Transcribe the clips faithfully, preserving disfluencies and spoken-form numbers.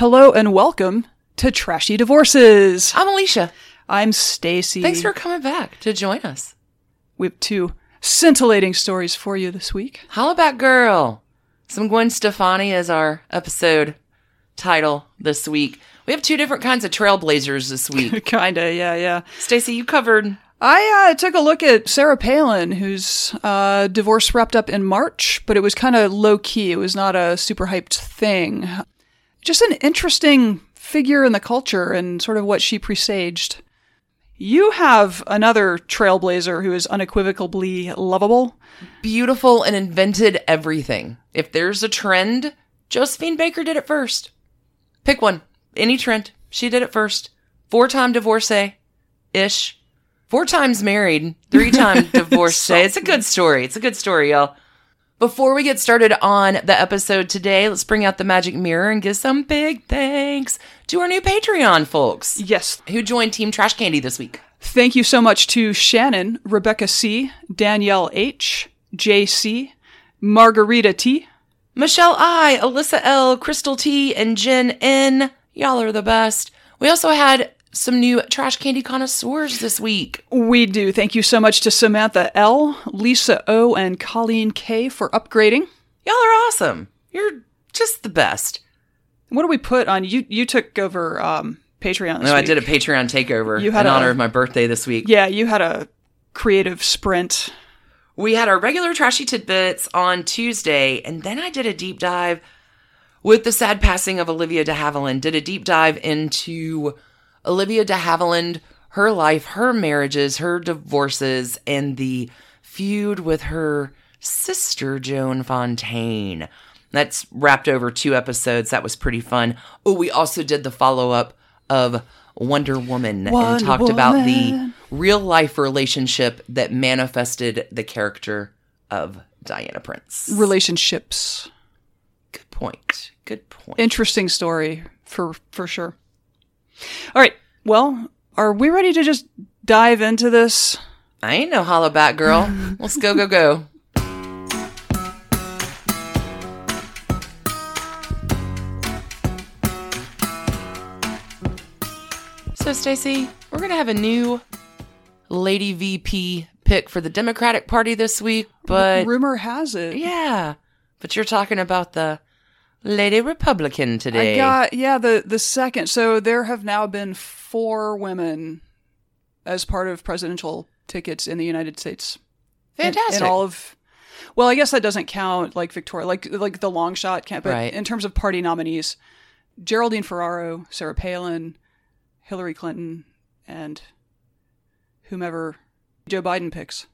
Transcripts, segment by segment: Hello and welcome to Trashy Divorces. I'm Alicia. I'm Stacy. Thanks for coming back to join us. We have two scintillating stories for you this week. Holla back, girl. Some Gwen Stefani is our episode title this week. We have two different kinds of trailblazers this week. Kinda, yeah, yeah. Stacy, you covered... I uh, took a look at Sarah Palin, whose uh, divorce wrapped up in March, but it was kind of low-key. It was not a super hyped thing. Just an interesting figure in the culture and sort of what she presaged. You have another trailblazer who is unequivocally lovable. Beautiful and invented everything. If there's a trend, Josephine Baker did it first. Pick one. Any trend. She did it first. Four-time divorcee-ish. Four times married, three times divorced. so- it's a good story. It's a good story, y'all. Before we get started on the episode today, let's bring out the magic mirror and give some big thanks to our new Patreon folks. Yes. Who joined Team Trash Candy this week. Thank you so much to Shannon, Rebecca C., Danielle H., J C, Margarita T., Michelle I., Alyssa L., Crystal T., and Jen N. Y'all are the best. We also had... some new trash candy connoisseurs this week. We do. Thank you so much to Samantha L, Lisa O, and Colleen K for upgrading. Y'all are awesome. You're just the best. What do we put on? You You took over um, Patreon this no, week. No, I did a Patreon takeover you had in a, honor of my birthday this week. Yeah, you had a creative sprint. We had our regular Trashy Tidbits on Tuesday, and then I did a deep dive with the sad passing of Olivia de Havilland. Did a deep dive into... Olivia de Havilland, her life, her marriages, her divorces, and the feud with her sister, Joan Fontaine. That's wrapped over two episodes. That was pretty fun. Oh, we also did the follow-up of Wonder Woman Wonder and talked Woman. about the real-life relationship that manifested the character of Diana Prince. Relationships. Good point. Good point. Interesting story, for for sure. All right. Well, are we ready to just dive into this? I ain't no holla back, girl. Let's go, go, go. So, Stacey, we're going to have a new Lady V P pick for the Democratic Party this week, but... rumor has it. Yeah. But you're talking about the... Lady Republican today. I got, yeah, the, the second. So there have now been four women as part of presidential tickets in the United States. Fantastic. In, in all of, well, I guess that doesn't count like Victoria, like like the long shot can't, but right. In terms of party nominees, Geraldine Ferraro, Sarah Palin, Hillary Clinton, and whomever Joe Biden picks.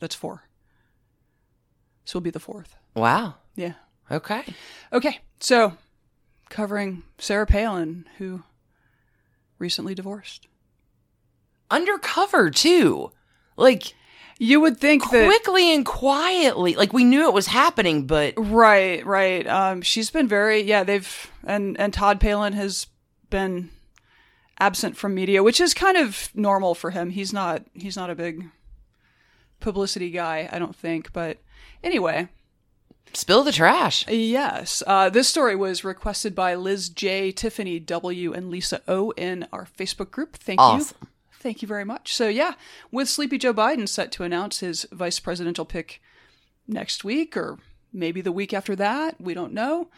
That's four. So we'll be the fourth. Wow. Yeah. Okay. Okay. So, covering Sarah Palin, who recently divorced. Undercover, too. Like, you would think quickly that... Quickly and quietly. Like, we knew it was happening, but... Right, right. Um, she's been very... Yeah, they've... And, and Todd Palin has been absent from media, which is kind of normal for him. He's not. He's not a big publicity guy, I don't think. But anyway... Spill the trash. Yes. Uh, this story was requested by Liz J, Tiffany W, and Lisa O in our Facebook group. Thank awesome. you. Thank you very much. So yeah, with Sleepy Joe Biden set to announce his vice presidential pick next week or maybe the week after that, we don't know.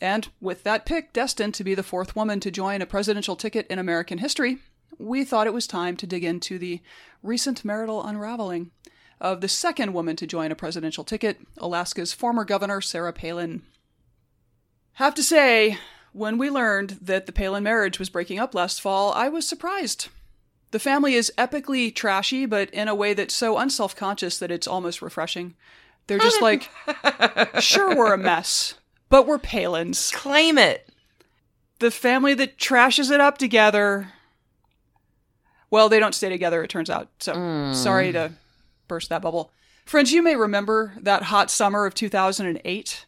And with that pick destined to be the fourth woman to join a presidential ticket in American history, we thought it was time to dig into the recent marital unraveling of the second woman to join a presidential ticket, Alaska's former governor, Sarah Palin. Have to say, when we learned that the Palin marriage was breaking up last fall, I was surprised. The family is epically trashy, but in a way that's so unselfconscious that it's almost refreshing. They're just like, sure, we're a mess, but we're Palins. Claim it. The family that trashes it up together. Well, they don't stay together, it turns out. So mm. sorry to... burst that bubble. Friends, you may remember that hot summer of two thousand eight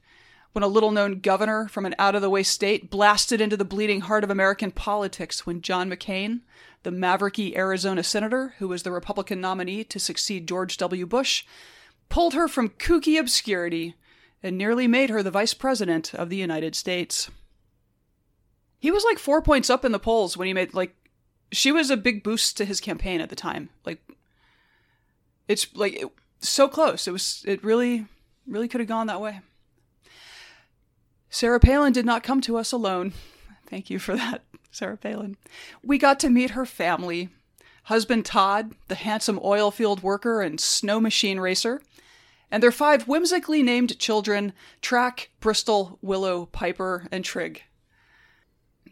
when a little-known governor from an out-of-the-way state blasted into the bleeding heart of American politics when John McCain, the mavericky Arizona senator who was the Republican nominee to succeed George W. Bush, pulled her from kooky obscurity and nearly made her the vice president of the United States. He was like four points up in the polls when he made, like, she was a big boost to his campaign at the time. Like, it's like it, so close. It was, it really, really could have gone that way. Sarah Palin did not come to us alone. Thank you for that, Sarah Palin. We got to meet her family. Husband Todd, the handsome oil field worker and snow machine racer, and their five whimsically named children, Track, Bristol, Willow, Piper, and Trig.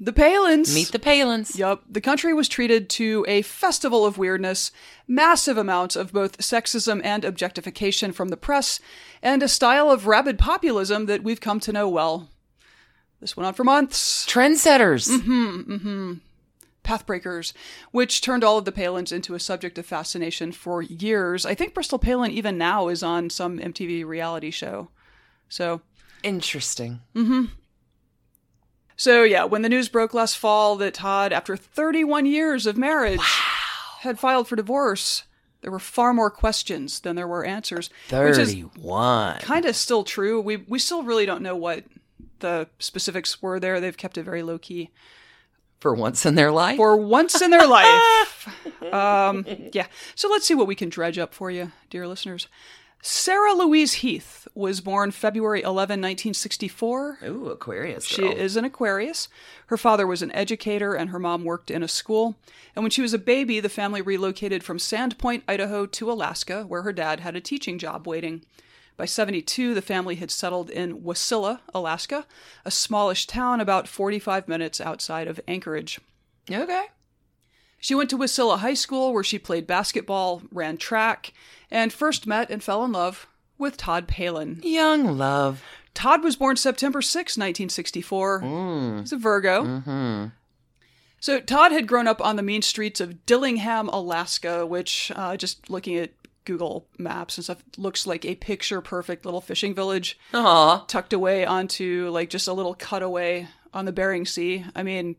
The Palins. Meet the Palins. Yup. The country was treated to a festival of weirdness, massive amounts of both sexism and objectification from the press, and a style of rabid populism that we've come to know well. This went on for months. Trendsetters. Mm-hmm, mm-hmm. Pathbreakers, which turned all of the Palins into a subject of fascination for years. I think Bristol Palin even now is on some M T V reality show. So interesting. Mm-hmm. So yeah, when the news broke last fall that Todd, after thirty-one years of marriage, wow, had filed for divorce, there were far more questions than there were answers. thirty-one. Kind of still true. We we still really don't know what the specifics were there. They've kept it very low key. For once in their life? For once in their life. um, yeah. So let's see what we can dredge up for you, dear listeners. Sarah Louise Heath was born February eleventh, nineteen sixty-four. Ooh, Aquarius girl. She is an Aquarius. Her father was an educator and her mom worked in a school. And when she was a baby, the family relocated from Sandpoint, Idaho to Alaska, where her dad had a teaching job waiting. By seventy-two, the family had settled in Wasilla, Alaska, a smallish town about forty-five minutes outside of Anchorage. Okay. She went to Wasilla High School, where she played basketball, ran track, and first met and fell in love with Todd Palin. Young love. Todd was born September sixth, nineteen sixty-four. Mm. He's a Virgo. Mm-hmm. So Todd had grown up on the mean streets of Dillingham, Alaska, which, uh, just looking at Google Maps and stuff, looks like a picture-perfect little fishing village. Aww. Tucked away onto, like, just a little cutaway on the Bering Sea. I mean,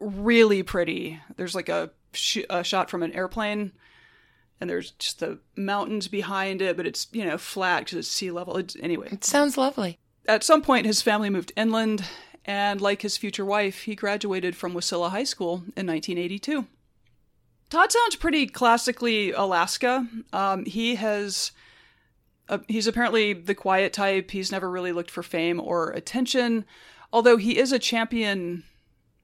really pretty. There's, like, a, sh- a shot from an airplane, and there's just the mountains behind it, but it's, you know, flat because it's sea level. It's, anyway. It sounds lovely. At some point, his family moved inland, and like his future wife, he graduated from Wasilla High School in nineteen eighty-two. Todd sounds pretty classically Alaska. Um, he has, uh, he's apparently the quiet type. He's never really looked for fame or attention, although he is a champion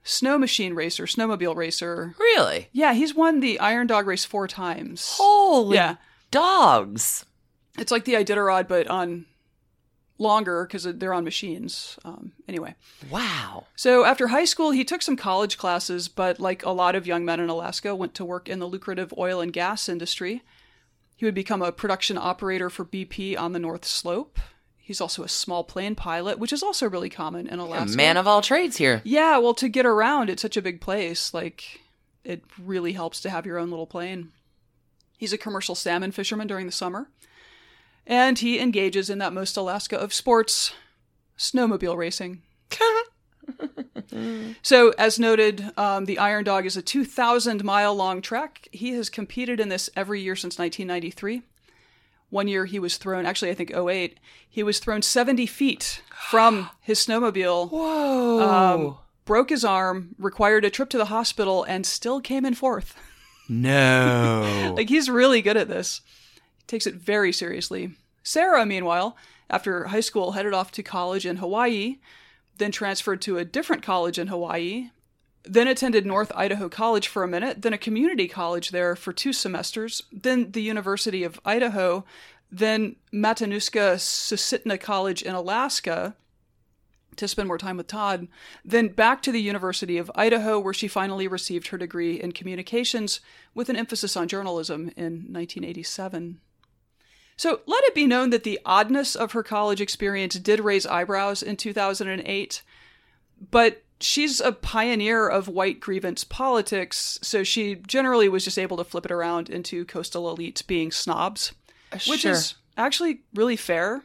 snow machine racer, snowmobile racer. Really? Yeah, he's won the Iron Dog race four times. Holy yeah. dogs. It's like the Iditarod, but on longer because they're on machines. Um, anyway. Wow. So after high school, he took some college classes, but like a lot of young men in Alaska, went to work in the lucrative oil and gas industry. He would become a production operator for B P on the North Slope. He's also a small plane pilot, which is also really common in Alaska. Yeah, man of all trades here. Yeah, well, to get around, it's such a big place. Like, it really helps to have your own little plane. He's a commercial salmon fisherman during the summer. And he engages in that most Alaska of sports, snowmobile racing. So, as noted, um, the Iron Dog is a two thousand mile long track. He has competed in this every year since nineteen ninety-three. One year he was thrown, actually I think oh eight, he was thrown seventy feet from his snowmobile. Whoa. Um, broke his arm, required a trip to the hospital, and still came in fourth. No. Like, he's really good at this. Takes it very seriously. Sarah, meanwhile, after high school, headed off to college in Hawaii, then transferred to a different college in Hawaii, then attended North Idaho College for a minute, then a community college there for two semesters, then the University of Idaho, then Matanuska Susitna College in Alaska to spend more time with Todd, then back to the University of Idaho, where she finally received her degree in communications with an emphasis on journalism in nineteen eighty-seven. So let it be known that the oddness of her college experience did raise eyebrows in two thousand eight, but she's a pioneer of white grievance politics, so she generally was just able to flip it around into coastal elites being snobs, uh, which sure. is actually really fair.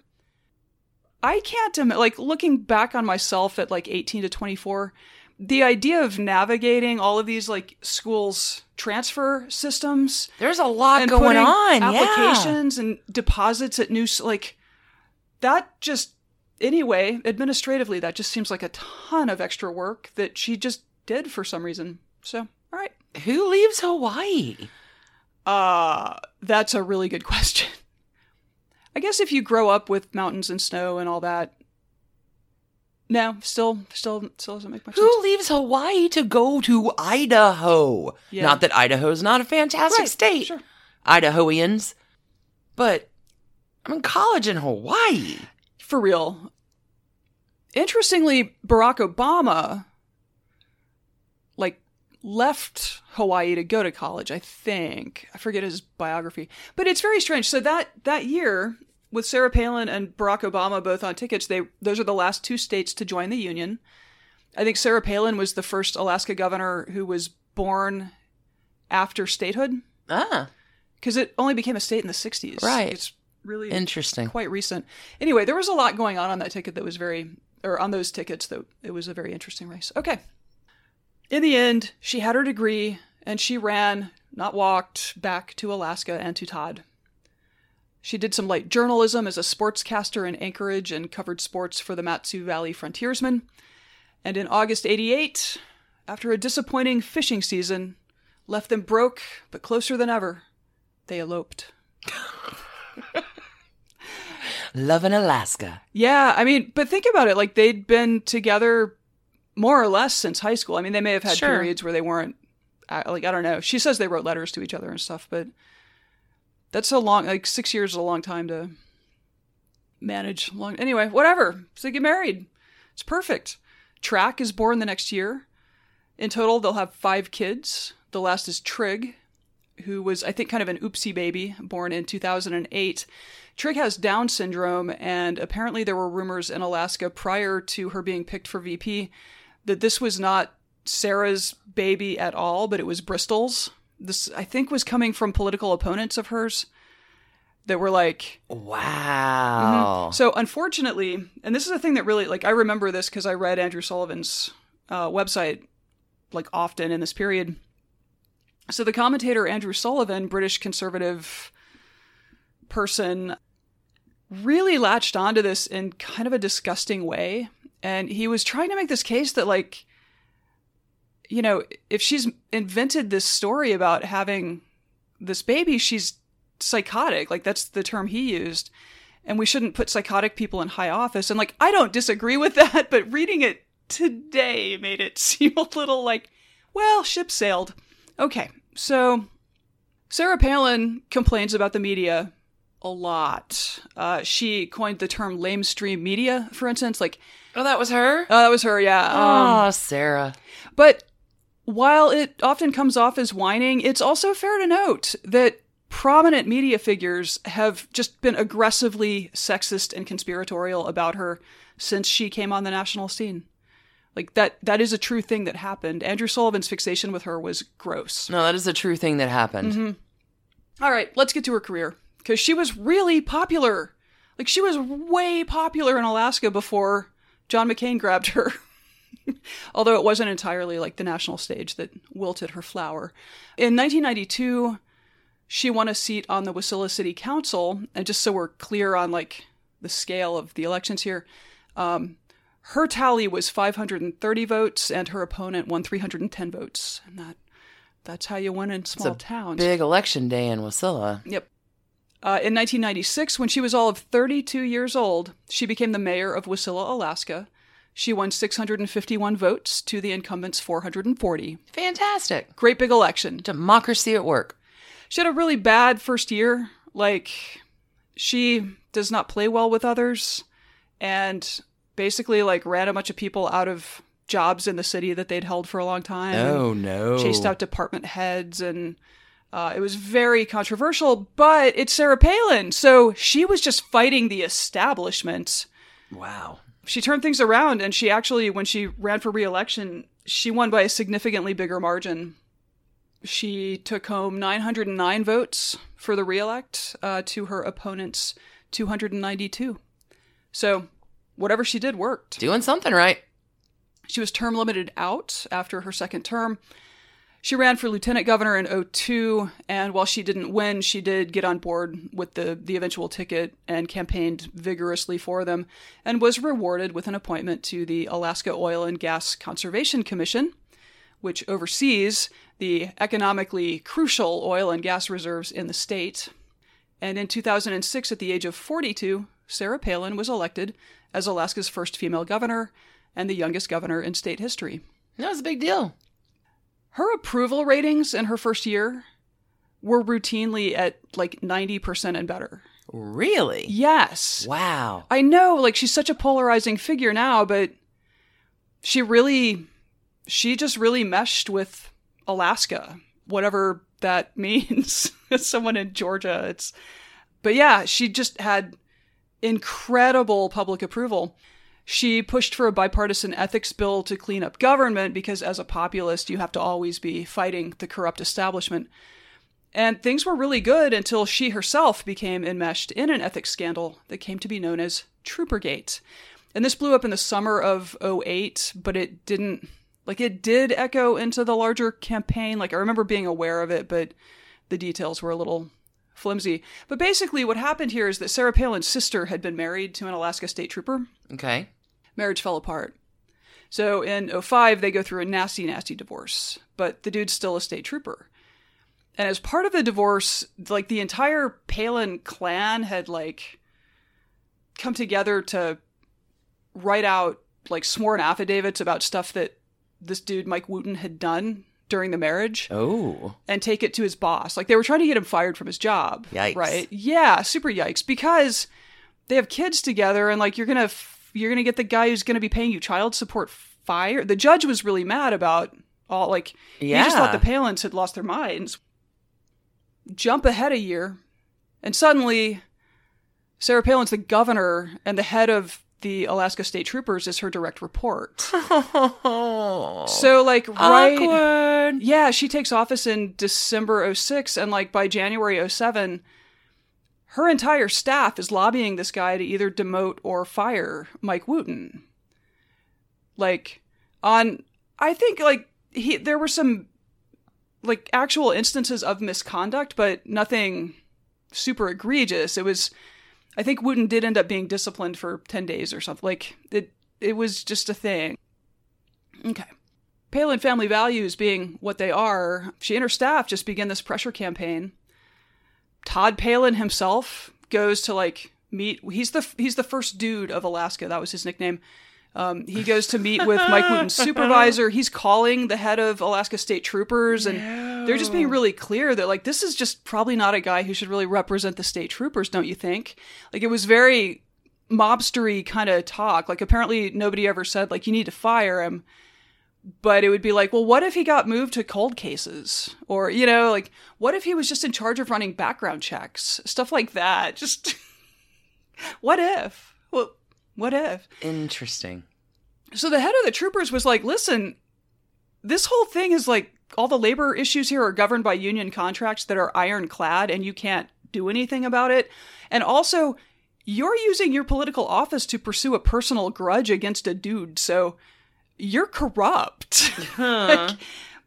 I can't, im- like, looking back on myself at, like, eighteen to twenty-four, the idea of navigating all of these, like, schools' transfer systems. There's a lot going on. Applications yeah. and deposits at new, like, that just anyway, administratively, that just seems like a ton of extra work that she just did for some reason. So, all right. Who leaves Hawaii? Uh, that's a really good question. I guess if you grow up with mountains and snow and all that. No, still, still, still doesn't make much sense. Who leaves Hawaii to go to Idaho? Yeah. Not that Idaho's not a fantastic right, state. Sure. Idahoans. But, I'm in college in Hawaii. For real. Interestingly, Barack Obama, like, left Hawaii to go to college, I think. I forget his biography. But it's very strange. So that, that year, with Sarah Palin and Barack Obama both on tickets, they those are the last two states to join the Union. I think Sarah Palin was the first Alaska governor who was born after statehood. Ah. Because it only became a state in the sixties. Right. It's really interesting. Quite recent. Anyway, there was a lot going on on that ticket that was very, or on those tickets that it was a very interesting race. Okay. In the end, she had her degree and she ran, not walked, back to Alaska and to Todd. She did some light journalism as a sportscaster in Anchorage and covered sports for the Matsu Valley Frontiersman. And in August eighty-eight, after a disappointing fishing season, left them broke, but closer than ever, they eloped. Love in Alaska. Yeah, I mean, but think about it. Like, they'd been together more or less since high school. I mean, they may have had sure. periods where they weren't, like, I don't know. She says they wrote letters to each other and stuff, but that's a long, like, six years is a long time to manage. Long Anyway, whatever. So they get married. It's perfect. Track is born the next year. In total, they'll have five kids. The last is Trig, who was, I think, kind of an oopsie baby, born in two thousand eight. Trig has Down syndrome, and apparently there were rumors in Alaska prior to her being picked for V P that this was not Sarah's baby at all, but it was Bristol's. This, I think, was coming from political opponents of hers that were like, wow. Mm-hmm. So unfortunately, and this is a thing that really, like, I remember this because I read Andrew Sullivan's uh, website, like, often in this period. So the commentator, Andrew Sullivan, British conservative person, really latched onto this in kind of a disgusting way. And he was trying to make this case that, like, you know, if she's invented this story about having this baby, she's psychotic. Like, that's the term he used. And we shouldn't put psychotic people in high office. And, like, I don't disagree with that, but reading it today made it seem a little like, well, ship sailed. Okay, so Sarah Palin complains about the media a lot. Uh, she coined the term lamestream media, for instance. Like, oh, that was her? Oh, that was her, yeah. Oh, um, Sarah. But while it often comes off as whining, it's also fair to note that prominent media figures have just been aggressively sexist and conspiratorial about her since she came on the national scene. Like, that that is a true thing that happened. Andrew Sullivan's fixation with her was gross. No, that is a true thing that happened. Mm-hmm. All right, let's get to her career, because she was really popular. Like, she was way popular in Alaska before John McCain grabbed her. Although it wasn't entirely like the national stage that wilted her flower. In nineteen ninety-two, she won a seat on the Wasilla City Council. And just so we're clear on, like, the scale of the elections here, um, her tally was five hundred thirty votes and her opponent won three hundred ten votes. And that that's how you win in small it's a towns. Big election day in Wasilla. Yep. Uh, in nineteen ninety-six, when she was all of thirty-two years old, she became the mayor of Wasilla, Alaska. She won six hundred fifty-one votes to the incumbent's four hundred forty. Fantastic. Great big election. Democracy at work. She had a really bad first year. Like, she does not play well with others and basically, like, ran a bunch of people out of jobs in the city that they'd held for a long time. Oh, no. Chased out department heads, and uh, it was very controversial, but it's Sarah Palin. So she was just fighting the establishment. Wow. She turned things around, and she actually, when she ran for re-election, she won by a significantly bigger margin. She took home nine hundred nine votes for the re-elect uh, to her opponent's two hundred ninety-two. So whatever she did worked. Doing something right. She was term limited out after her second term. She ran for lieutenant governor in oh two, and while she didn't win, she did get on board with the, the eventual ticket and campaigned vigorously for them, and was rewarded with an appointment to the Alaska Oil and Gas Conservation Commission, which oversees the economically crucial oil and gas reserves in the state. And in two thousand six, at the age of forty-two, Sarah Palin was elected as Alaska's first female governor and the youngest governor in state history. That was a big deal. Her approval ratings in her first year were routinely at like ninety percent and better. Really? Yes. Wow. I know, like she's such a polarizing figure now, but she really, she just really meshed with Alaska, whatever that means. As someone in Georgia, it's, but yeah, she just had incredible public approval. She pushed for a bipartisan ethics bill to clean up government because as a populist, you have to always be fighting the corrupt establishment. And things were really good until she herself became enmeshed in an ethics scandal that came to be known as Troopergate. And this blew up in the summer of oh eight, but it didn't, like it did echo into the larger campaign. Like I remember being aware of it, but the details were a little flimsy. But basically what happened here is that Sarah Palin's sister had been married to an Alaska state trooper. Okay. Marriage fell apart. So in oh five, they go through a nasty, nasty divorce, but the dude's still a state trooper. And as part of the divorce, like the entire Palin clan had like come together to write out like sworn affidavits about stuff that this dude, Mike Wooten, had done during the marriage. Oh. And take it to his boss. Like they were trying to get him fired from his job. Yikes. Right? Yeah. Super yikes. Because they have kids together and like you're going to... F- You're going to get the guy who's going to be paying you child support fired. The judge was really mad about all, like, yeah. He just thought the Palins had lost their minds. Jump ahead a year, and suddenly Sarah Palin's the governor, and the head of the Alaska State Troopers is her direct report. So, like, right... Awkward. Yeah, she takes office in December oh six, and, like, by January oh seven... her entire staff is lobbying this guy to either demote or fire Mike Wooten. Like, on, I think, like, he, there were some, like, actual instances of misconduct, but nothing super egregious. It was, I think Wooten did end up being disciplined for ten days or something. Like, it, it was just a thing. Okay. Palin family values being what they are, she and her staff just begin this pressure campaign. Todd Palin himself goes to like meet, he's the he's the first dude of Alaska. That was his nickname. Um, he goes to meet with Mike Wooten's supervisor. He's calling the head of Alaska State Troopers, and no. They're just being really clear that like, this is just probably not a guy who should really represent the state troopers, don't you think? Like it was very mobstery kind of talk. Like apparently nobody ever said like, you need to fire him. But it would be like, well, what if he got moved to cold cases? Or, you know, like, what if he was just in charge of running background checks? Stuff like that. Just, what if? Well, what if? Interesting. So the head of the troopers was like, listen, this whole thing is like, all the labor issues here are governed by union contracts that are ironclad, and you can't do anything about it. And also, you're using your political office to pursue a personal grudge against a dude, so... you're corrupt. Huh. Like,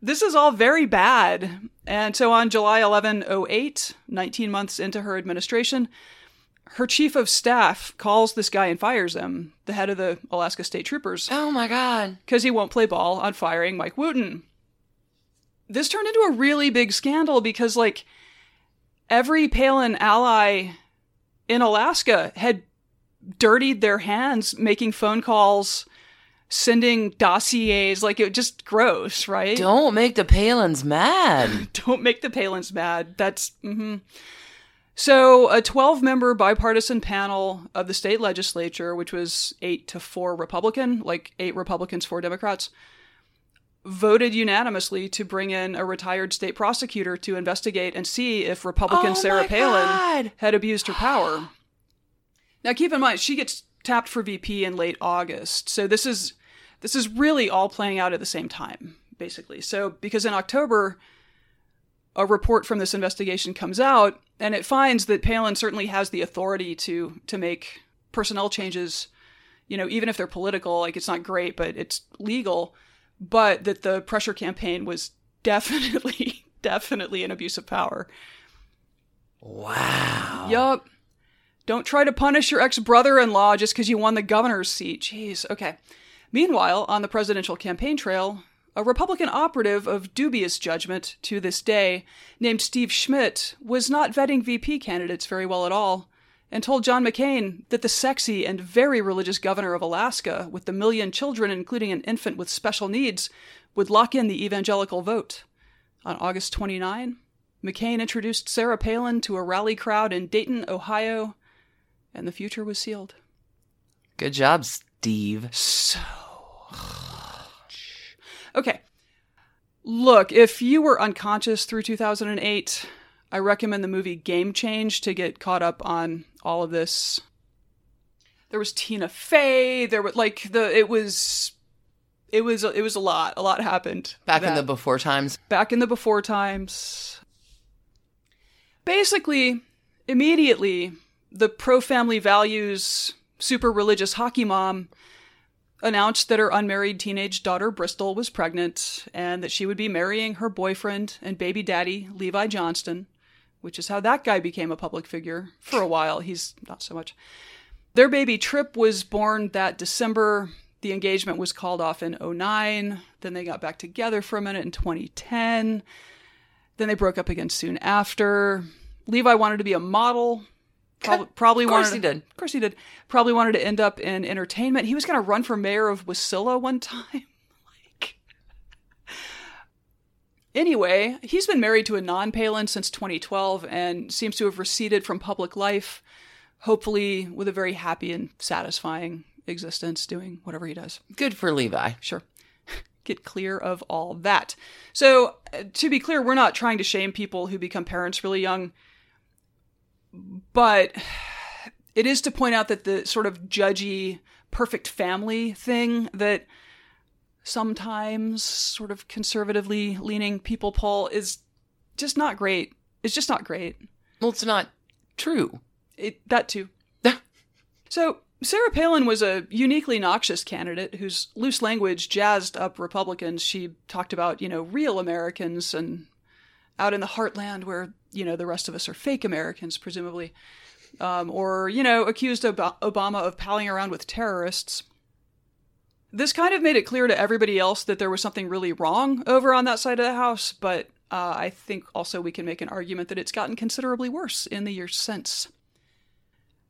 this is all very bad. And so on July eleventh, oh eight, nineteen months into her administration, her chief of staff calls this guy and fires him, the head of the Alaska State Troopers. Oh my God. Because he won't play ball on firing Mike Wooten. This turned into a really big scandal because like every Palin ally in Alaska had dirtied their hands making phone calls, sending dossiers, like it just gross, right? Don't make the Palins mad. Don't make the Palins mad. That's, mm-hmm. So a twelve-member bipartisan panel of the state legislature, which was eight to four Republican, like eight Republicans, four Democrats, voted unanimously to bring in a retired state prosecutor to investigate and see if Republican oh Sarah Palin God. had abused her power. Now keep in mind, she gets tapped for V P in late August. So this is this is really all playing out at the same time, basically. So because in October, a report from this investigation comes out, and it finds that Palin certainly has the authority to to make personnel changes, you know, even if they're political, like it's not great, but it's legal, but that the pressure campaign was definitely, definitely an abuse of power. Wow. Yup. Don't try to punish your ex-brother-in-law just because you won the governor's seat. Jeez, okay. Meanwhile, on the presidential campaign trail, a Republican operative of dubious judgment to this day, named Steve Schmidt, was not vetting V P candidates very well at all, and told John McCain that the sexy and very religious governor of Alaska, with the million children, including an infant with special needs, would lock in the evangelical vote. On August twenty-ninth, McCain introduced Sarah Palin to a rally crowd in Dayton, Ohio, and the future was sealed. Good job, Steve. So... Okay. Look, if you were unconscious through two thousand eight, I recommend the movie Game Change to get caught up on all of this. There was Tina Fey, there was like the it was it was it was a lot. A lot happened. Back that, in the before times. Back in the before times. Basically, immediately the pro-family values, super religious hockey mom announced that her unmarried teenage daughter Bristol was pregnant and that she would be marrying her boyfriend and baby daddy, Levi Johnston, which is how that guy became a public figure for a while. He's not so much. Their baby Trip was born that December. The engagement was called off in oh nine. Then they got back together for a minute in twenty ten. Then they broke up again soon after. Levi wanted to be a model. Probably, probably of course wanted, he did. Of course he did. Probably wanted to end up in entertainment. He was going to run for mayor of Wasilla one time. Like, anyway, he's been married to a non-Palin since twenty twelve and seems to have receded from public life, hopefully with a very happy and satisfying existence doing whatever he does. Good for Levi. Sure. Get clear of all that. So, to be clear, we're not trying to shame people who become parents really young. But it is to point out that the sort of judgy, perfect family thing that sometimes sort of conservatively leaning people pull is just not great. It's just not great. Well, it's not true. It, that too. So Sarah Palin was a uniquely noxious candidate whose loose language jazzed up Republicans. She talked about, you know, real Americans and out in the heartland where, you know, the rest of us are fake Americans, presumably, um, or, you know, accused Ob- Obama of palling around with terrorists. This kind of made it clear to everybody else that there was something really wrong over on that side of the house, but uh, I think also we can make an argument that it's gotten considerably worse in the years since.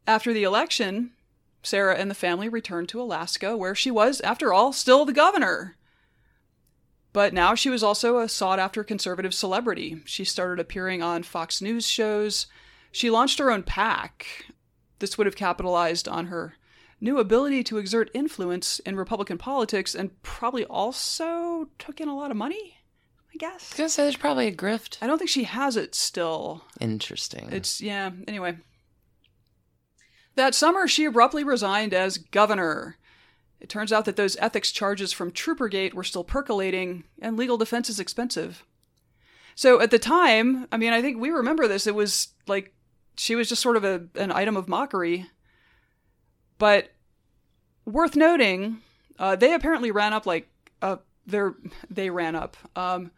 After the election, Sarah and the family returned to Alaska, where she was, after all, still the governor. But now she was also a sought-after conservative celebrity. She started appearing on Fox News shows. She launched her own PAC. This would have capitalized on her new ability to exert influence in Republican politics and probably also took in a lot of money, I guess. I was going to say there's probably a grift. I don't think she has it still. Interesting. It's, yeah, anyway. That summer, she abruptly resigned as governor. It turns out that those ethics charges from Troopergate were still percolating, and legal defense is expensive. So at the time, I mean, I think we remember this, it was like, she was just sort of a, an item of mockery. But worth noting, uh, they apparently ran up like, uh, their, they ran up. Um,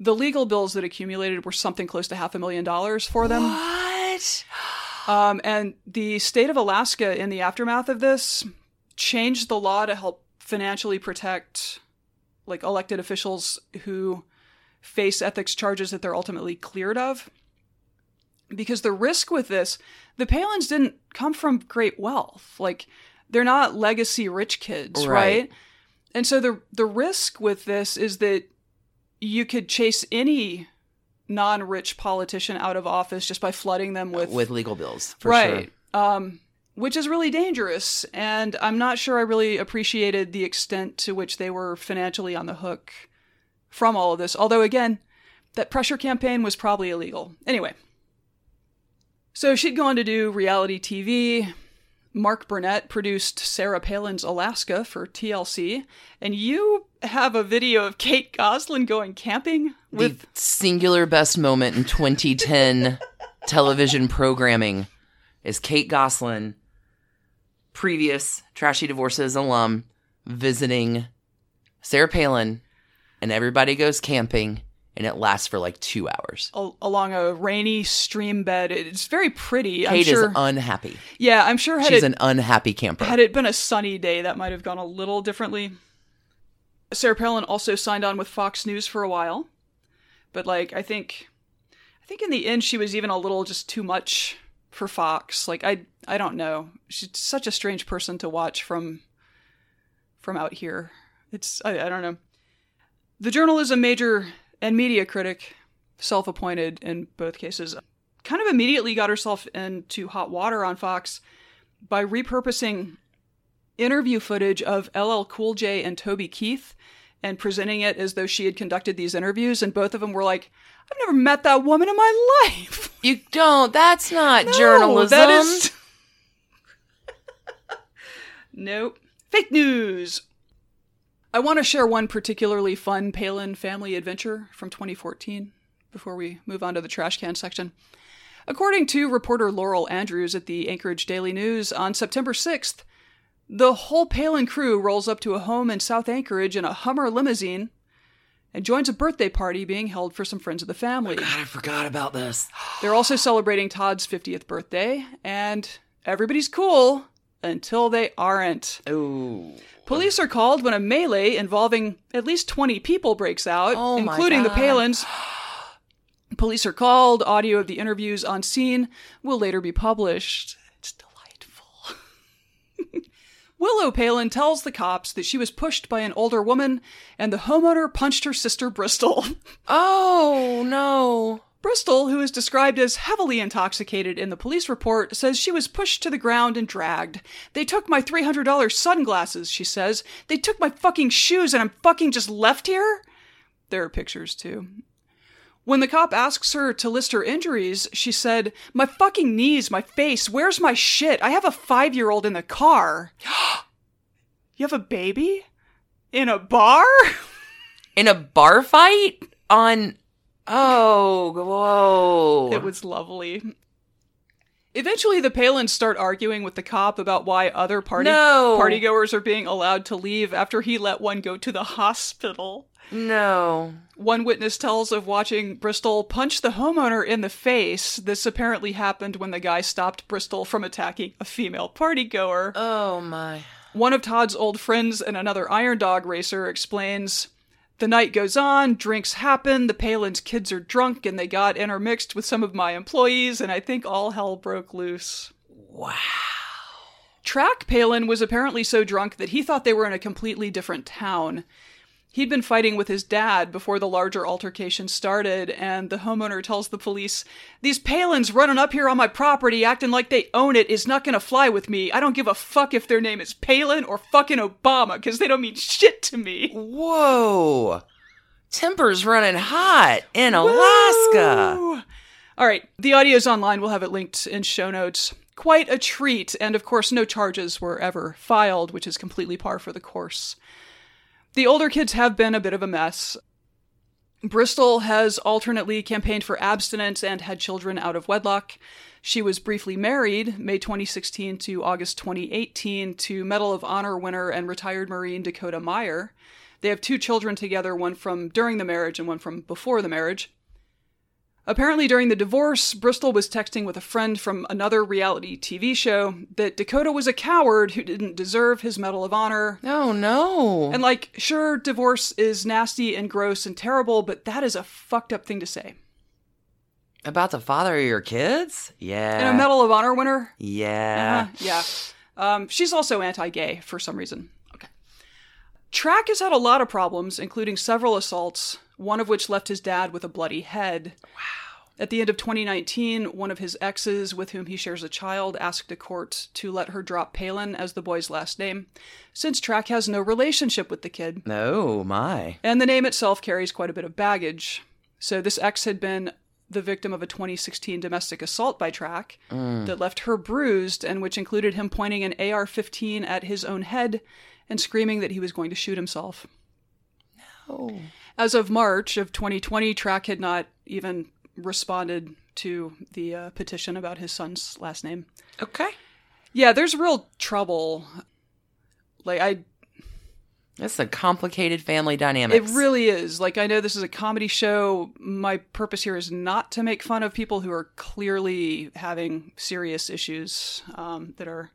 the legal bills that accumulated were something close to half a million dollars for them. What? Um, and the state of Alaska in the aftermath of this changed the law to help financially protect like elected officials who face ethics charges that they're ultimately cleared of. Because the risk with this, the Palins didn't come from great wealth. Like they're not legacy rich kids, right? right? And so the the risk with this is that you could chase any non-rich politician out of office just by flooding them with with legal bills, for right? Sure. Um, which is really dangerous, and I'm not sure I really appreciated the extent to which they were financially on the hook from all of this. Although, again, that pressure campaign was probably illegal. Anyway, so she'd go on to do reality T V. Mark Burnett produced Sarah Palin's Alaska for T L C, and you have a video of Kate Gosselin going camping with... The singular best moment in twenty ten television programming is Kate Gosselin, previous Trashy Divorces alum, visiting Sarah Palin and everybody goes camping, and it lasts for like two hours. A- along a rainy stream bed. It's very pretty. Kate I'm sure, is unhappy. Yeah, I'm sure. Had She's it, an unhappy camper. Had it been a sunny day, that might have gone a little differently. Sarah Palin also signed on with Fox News for a while. But like, I think, I think in the end, she was even a little just too much for Fox. Like, I, I don't know. She's such a strange person to watch from, from out here. It's, I, I don't know. The journalism major and media critic, self-appointed in both cases, kind of immediately got herself into hot water on Fox by repurposing interview footage of L L Cool J and Toby Keith and presenting it as though she had conducted these interviews. And both of them were like, I've never met that woman in my life. You don't. That's not no, journalism. That is... Nope. Fake news. I want to share one particularly fun Palin family adventure from twenty fourteen before we move on to the trash can section. According to reporter Laurel Andrews at the Anchorage Daily News, on September sixth, the whole Palin crew rolls up to a home in South Anchorage in a Hummer limousine and joins a birthday party being held for some friends of the family. Oh God, I forgot about this. They're also celebrating Todd's fiftieth birthday, and everybody's cool until they aren't. Ooh. Police are called when a melee involving at least twenty people breaks out, oh including the Palins. Police are called. Audio of the interviews on scene will later be published. It's delightful. Willow Palin tells the cops that she was pushed by an older woman and the homeowner punched her sister Bristol. Oh, no. Bristol, who is described as heavily intoxicated in the police report, says she was pushed to the ground and dragged. They took my three hundred dollars sunglasses, she says. They took my fucking shoes and I'm fucking just left here? There are pictures, too. When the cop asks her to list her injuries, she said, my fucking knees, my face, where's my shit? I have a five-year-old in the car. You have a baby? In a bar? In a bar fight? On... Oh, whoa. It was lovely. Eventually, the Palins start arguing with the cop about why other party no. partygoers are being allowed to leave after he let one go to the hospital. No. One witness tells of watching Bristol punch the homeowner in the face. This apparently happened when the guy stopped Bristol from attacking a female partygoer. Oh, my. One of Todd's old friends and another Iron Dog racer explains... The night goes on, drinks happen, the Palin's kids are drunk, and they got intermixed with some of my employees, and I think all hell broke loose. Wow. Track Palin was apparently so drunk that he thought they were in a completely different town. He'd been fighting with his dad before the larger altercation started, and the homeowner tells the police, these Palins running up here on my property acting like they own it is not going to fly with me. I don't give a fuck if their name is Palin or fucking Obama, because they don't mean shit to me. Whoa. Temper's running hot in Alaska. Whoa. All right. The audio's online. We'll have it linked in show notes. Quite a treat. And of course, no charges were ever filed, which is completely par for the course. The older kids have been a bit of a mess. Bristol has alternately campaigned for abstinence and had children out of wedlock. She was briefly married, May twenty sixteen to August twenty eighteen, to Medal of Honor winner and retired Marine Dakota Meyer. They have two children together, one from during the marriage and one from before the marriage. Apparently during the divorce, Bristol was texting with a friend from another reality T V show that Dakota was a coward who didn't deserve his Medal of Honor. Oh, no. And like, sure, divorce is nasty and gross and terrible, but that is a fucked up thing to say. About the father of your kids? Yeah. And a Medal of Honor winner? Yeah. Uh-huh. Yeah. Um, she's also anti-gay for some reason. Okay. Track has had a lot of problems, including several assaults, one of which left his dad with a bloody head. Wow. At the end of twenty nineteen, one of his exes, with whom he shares a child, asked a court to let her drop Palin as the boy's last name, since Track has no relationship with the kid. Oh, my. And the name itself carries quite a bit of baggage. So this ex had been the victim of a twenty sixteen domestic assault by Track mm. that left her bruised, and which included him pointing an A R fifteen at his own head and screaming that he was going to shoot himself. No. As of March of twenty twenty, Track had not even responded to the uh, petition about his son's last name. Okay. Yeah, there's real trouble. Like, I... This is a complicated family dynamic. It really is. Like, I know this is a comedy show. My purpose here is not to make fun of people who are clearly having serious issues um, that are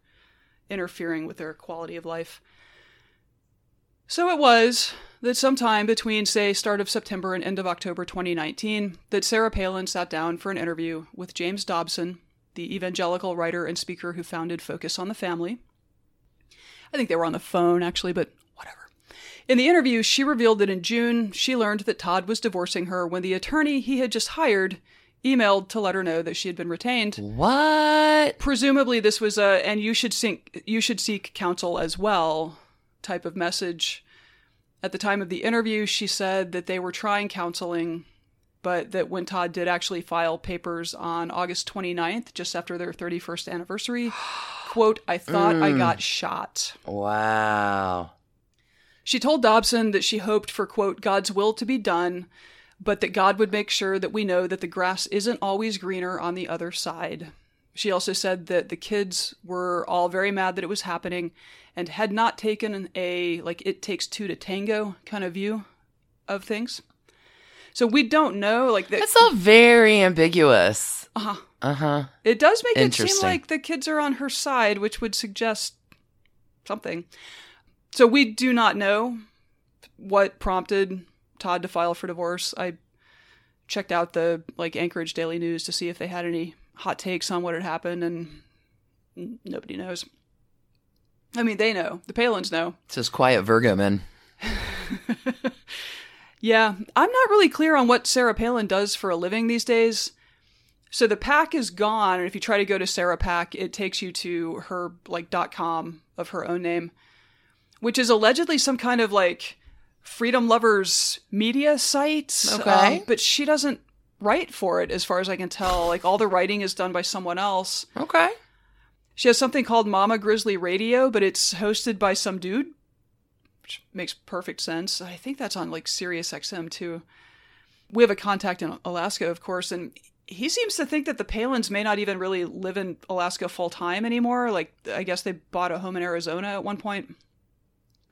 interfering with their quality of life. So it was that sometime between, say, start of September and end of October twenty nineteen, that Sarah Palin sat down for an interview with James Dobson, the evangelical writer and speaker who founded Focus on the Family. I think they were on the phone, actually, but whatever. In the interview, she revealed that in June, she learned that Todd was divorcing her when the attorney he had just hired emailed to let her know that she had been retained. What? Presumably this was a, and you should seek, you should seek counsel as well, type of message. At the time of the interview, she said that they were trying counseling, but that when Todd did actually file papers on August twenty-ninth, just after their thirty-first anniversary, quote, I thought mm. I got shot. Wow. She told Dobson that she hoped for, quote, God's will to be done, but that God would make sure that we know that the grass isn't always greener on the other side. She also said that the kids were all very mad that it was happening and had not taken a, like, it takes two to tango kind of view of things. So we don't know. Like that, That's all very ambiguous. Uh-huh. Uh-huh. It does make it seem like the kids are on her side, which would suggest something. So we do not know what prompted Todd to file for divorce. I checked out the, like, Anchorage Daily News to see if they had any hot takes on what had happened, and nobody knows. I mean, they know. The Palins know. It's just quiet Virgo, man. Yeah. I'm not really clear on what Sarah Palin does for a living these days. So the PAC is gone, and if you try to go to Sarah PAC, it takes you to her, like, .com of her own name, which is allegedly some kind of, like, freedom lovers media site. Okay. Um, but she doesn't write for it, as far as I can tell. Like, all the writing is done by someone else. Okay. She has something called Mama Grizzly Radio, but it's hosted by some dude, which makes perfect sense. I think that's on, like, Sirius X M too. We have a contact in Alaska, of course, and he seems to think that the Palins may not even really live in Alaska full time anymore. Like, I guess they bought a home in Arizona at one point.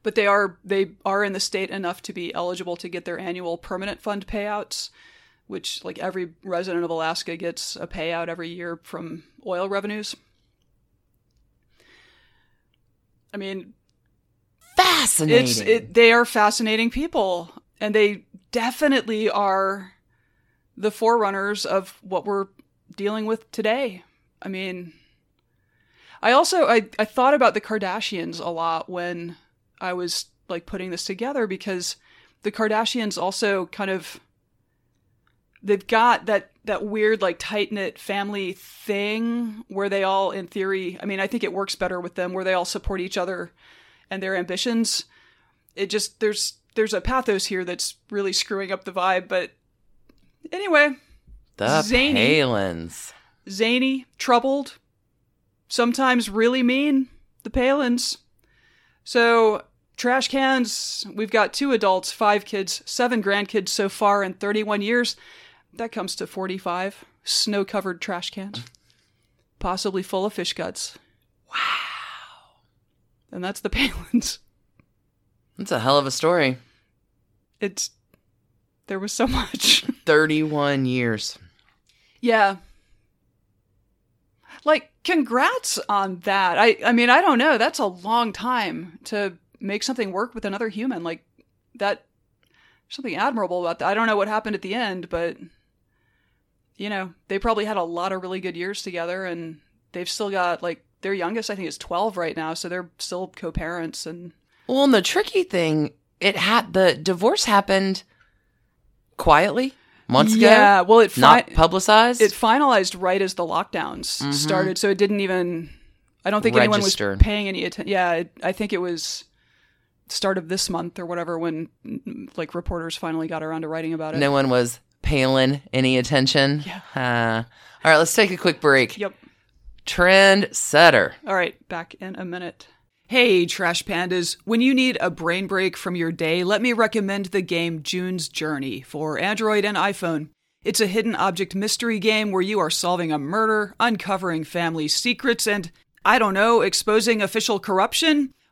But they are they are in the state enough to be eligible to get their annual permanent fund payouts, which, like, every resident of Alaska gets a payout every year from oil revenues. I mean, fascinating. It's, it, they are fascinating people, and they definitely are the forerunners of what we're dealing with today. I mean, I also, I, I thought about the Kardashians a lot when I was, like, putting this together, because the Kardashians also kind of, they've got that, that weird, like, tight-knit family thing where they all, in theory, I mean, I think it works better with them, where they all support each other and their ambitions. It just, there's there's a pathos here that's really screwing up the vibe, but anyway. The zany, Palins. Zany, troubled, sometimes really mean, the Palins. So, trash cans, we've got two adults, five kids, seven grandkids so far in thirty-one years. That comes to forty-five snow-covered trash cans, possibly full of fish guts. Wow. And that's the Palins. That's a hell of a story. It's, there was so much. thirty-one years. Yeah. Like, congrats on that. I, I mean, I don't know. That's a long time to make something work with another human. Like, that, something admirable about that. I don't know what happened at the end, but, you know, they probably had a lot of really good years together, and they've still got, like, their youngest, I think, is twelve right now, so they're still co-parents. And well, and the tricky thing, it had the divorce happened quietly months yeah, ago. Yeah, well, it fi- not publicized. It finalized right as the lockdowns mm-hmm. started, so it didn't even. I don't think Registered. Anyone was paying any attention. Yeah, it, I think it was start of this month or whatever when, like, reporters finally got around to writing about it. No one was Palin any attention. Yeah. Uh, all right, let's take a quick break. Yep. Trend setter. All right, back in a minute. Hey, Trash Pandas. When you need a brain break from your day, let me recommend the game June's Journey for Android and iPhone. It's a hidden object mystery game where you are solving a murder, uncovering family secrets, and, I don't know, exposing official corruption?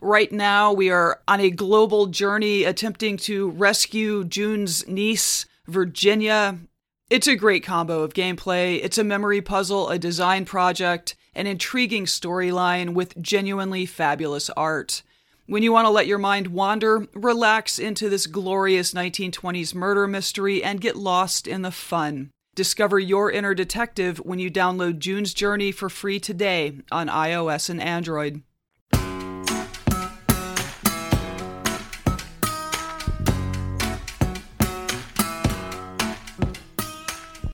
Right now, we are on a global journey attempting to rescue June's niece, Virginia. It's a great combo of gameplay. It's a memory puzzle, a design project, an intriguing storyline with genuinely fabulous art. When you want to let your mind wander, relax into this glorious nineteen twenties murder mystery and get lost in the fun. Discover your inner detective when you download June's Journey for free today on iOS and Android.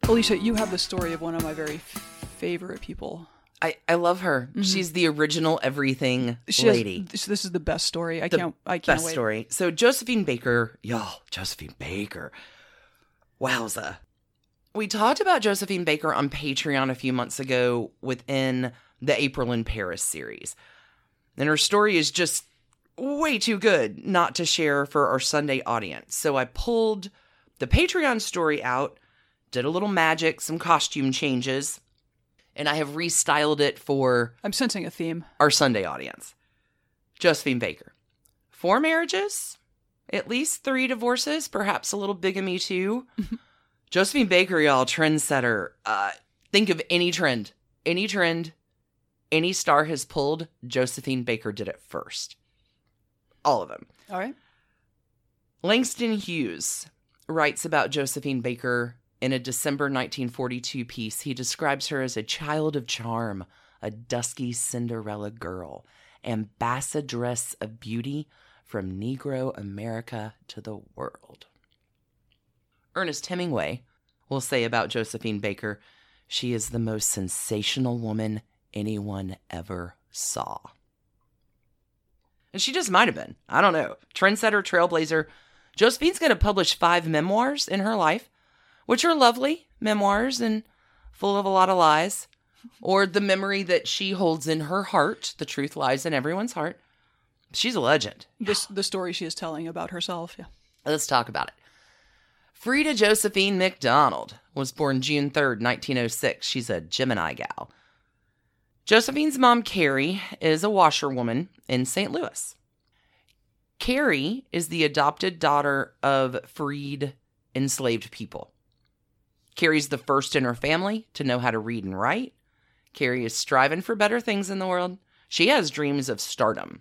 Alicia, you have the story of one of my very favorite people. I, I love her. Mm-hmm. She's the original everything she lady. Has, this is the best story. I the can't I can't best wait. story. So Josephine Baker, y'all, Josephine Baker. Wowza. We talked about Josephine Baker on Patreon a few months ago within the April in Paris series. And her story is just way too good not to share for our Sunday audience. So I pulled the Patreon story out, did a little magic, some costume changes, and I have restyled it for... I'm sensing a theme. Our Sunday audience. Josephine Baker. Four marriages, at least three divorces, perhaps a little bigamy too. Josephine Baker, y'all, trendsetter. Uh, think of any trend, any trend, any star has pulled, Josephine Baker did it first. All of them. All right. Langston Hughes writes about Josephine Baker... In a December nineteen forty-two piece, he describes her as a child of charm, a dusky Cinderella girl, ambassadress of beauty from Negro America to the world. Ernest Hemingway will say about Josephine Baker, she is the most sensational woman anyone ever saw. And she just might have been. I don't know. Trendsetter, trailblazer. Josephine's going to publish five memoirs in her life, which are lovely memoirs and full of a lot of lies, or the memory that she holds in her heart. The truth lies in everyone's heart. She's a legend. This the story she is telling about herself. Yeah. Let's talk about it. Frida Josephine MacDonald was born June third, nineteen oh six. She's a Gemini gal. Josephine's mom, Carrie, is a washerwoman in Saint Louis. Carrie is the adopted daughter of freed enslaved people. Carrie's the first in her family to know how to read and write. Carrie is striving for better things in the world. She has dreams of stardom.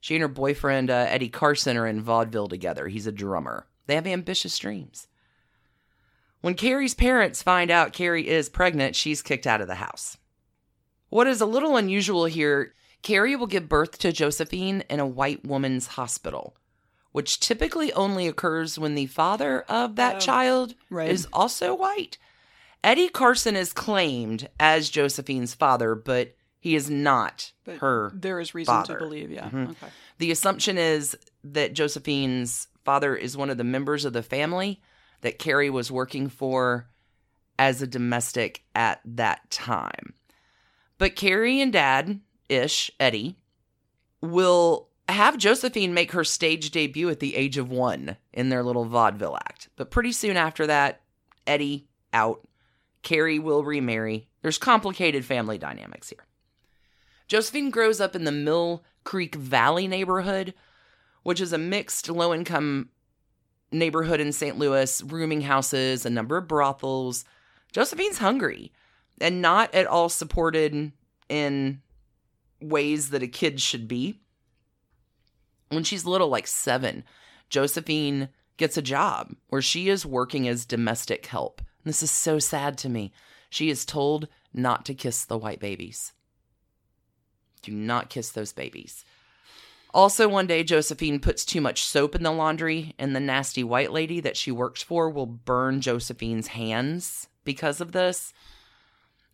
She and her boyfriend, uh, Eddie Carson, are in vaudeville together. He's a drummer. They have ambitious dreams. When Carrie's parents find out Carrie is pregnant, she's kicked out of the house. What is a little unusual here, Carrie will give birth to Josephine in a white woman's hospital, which typically only occurs when the father of that oh, child right. is also white. Eddie Carson is claimed as Josephine's father, but he is not but her There is reason father. to believe, yeah. Mm-hmm. Okay. The assumption is that Josephine's father is one of the members of the family that Carrie was working for as a domestic at that time. But Carrie and dad-ish, Eddie, will... have Josephine make her stage debut at the age of one in their little vaudeville act. But pretty soon after that, Eddie out. Carrie will remarry. There's complicated family dynamics here. Josephine grows up in the Mill Creek Valley neighborhood, which is a mixed low-income neighborhood in Saint Louis, rooming houses, a number of brothels. Josephine's hungry and not at all supported in ways that a kid should be. When she's little, like seven, Josephine gets a job where she is working as domestic help. And this is so sad to me. She is told not to kiss the white babies. Do not kiss those babies. Also, one day, Josephine puts too much soap in the laundry, and the nasty white lady that she works for will burn Josephine's hands because of this.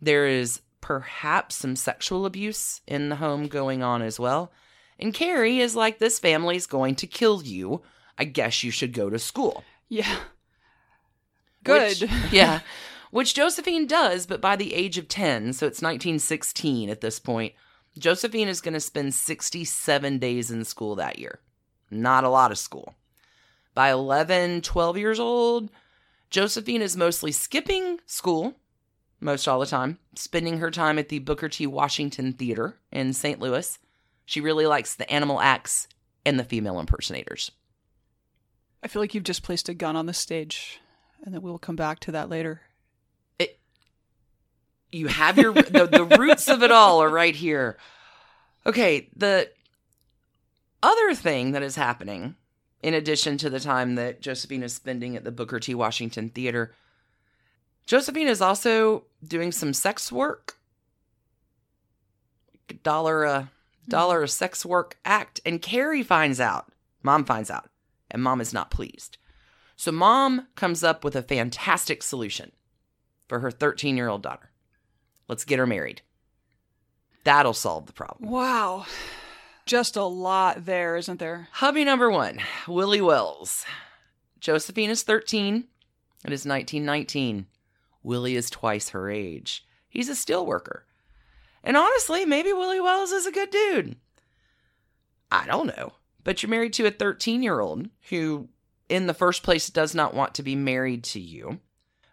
There is perhaps some sexual abuse in the home going on as well. And Carrie is like, this family's going to kill you. I guess you should go to school. Yeah. Good. Which, yeah. Which Josephine does, but by the age of ten, so it's nineteen sixteen at this point, Josephine is going to spend sixty-seven days in school that year. Not a lot of school. By eleven, twelve years old, Josephine is mostly skipping school, most all the time, spending her time at the Booker T. Washington Theater in Saint Louis. She really likes the animal acts and the female impersonators. I feel like you've just placed a gun on the stage, and then we'll come back to that later. It, you have your... the, the roots of it all are right here. Okay, the other thing that is happening, in addition to the time that Josephine is spending at the Booker T. Washington Theater, Josephine is also doing some sex work. Dollar a, dollar a sex work act. And Carrie finds out. Mom finds out. And Mom is not pleased. So Mom comes up with a fantastic solution for her thirteen-year-old daughter. Let's get her married. That'll solve the problem. Wow. Just a lot there, isn't there? Hubby number one, Willie Wells. Josephine is thirteen. It is nineteen nineteen. Willie is twice her age. He's a steel worker. And honestly, maybe Willie Wells is a good dude. I don't know. But you're married to a thirteen-year-old who, in the first place, does not want to be married to you.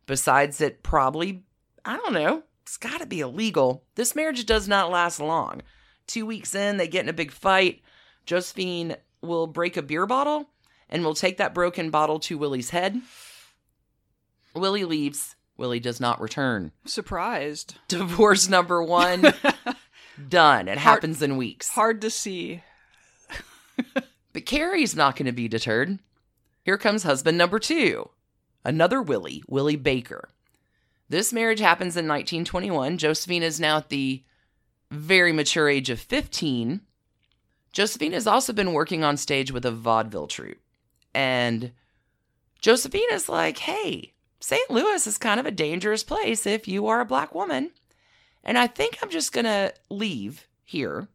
Besides it probably, I don't know, it's got to be illegal. This marriage does not last long. Two weeks in, they get in a big fight. Josephine will break a beer bottle and will take that broken bottle to Willie's head. Willie leaves. Willie does not return. Surprised. Divorce number one. Done. It hard, happens in weeks. Hard to see. But Carrie's not going to be deterred. Here comes husband number two, another Willie, Willie Baker. This marriage happens in nineteen twenty-one. Josephine is now at the very mature age of fifteen. Josephine has also been working on stage with a vaudeville troupe. And Josephine is like, hey, Saint Louis is kind of a dangerous place if you are a black woman. And I think I'm just going to leave here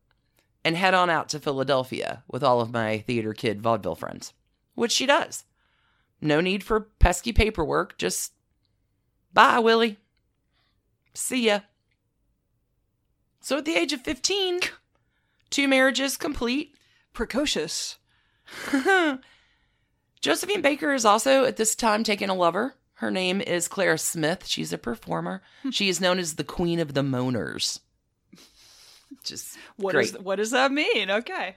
and head on out to Philadelphia with all of my theater kid vaudeville friends, which she does. No need for pesky paperwork. Just bye, Willie. See ya. So at the age of fifteen, two marriages complete. Precocious. Josephine Baker is also at this time taking a lover. Her name is Clara Smith. She's a performer. She is known as the Queen of the Moaners. Just what great. Is, what does that mean? Okay.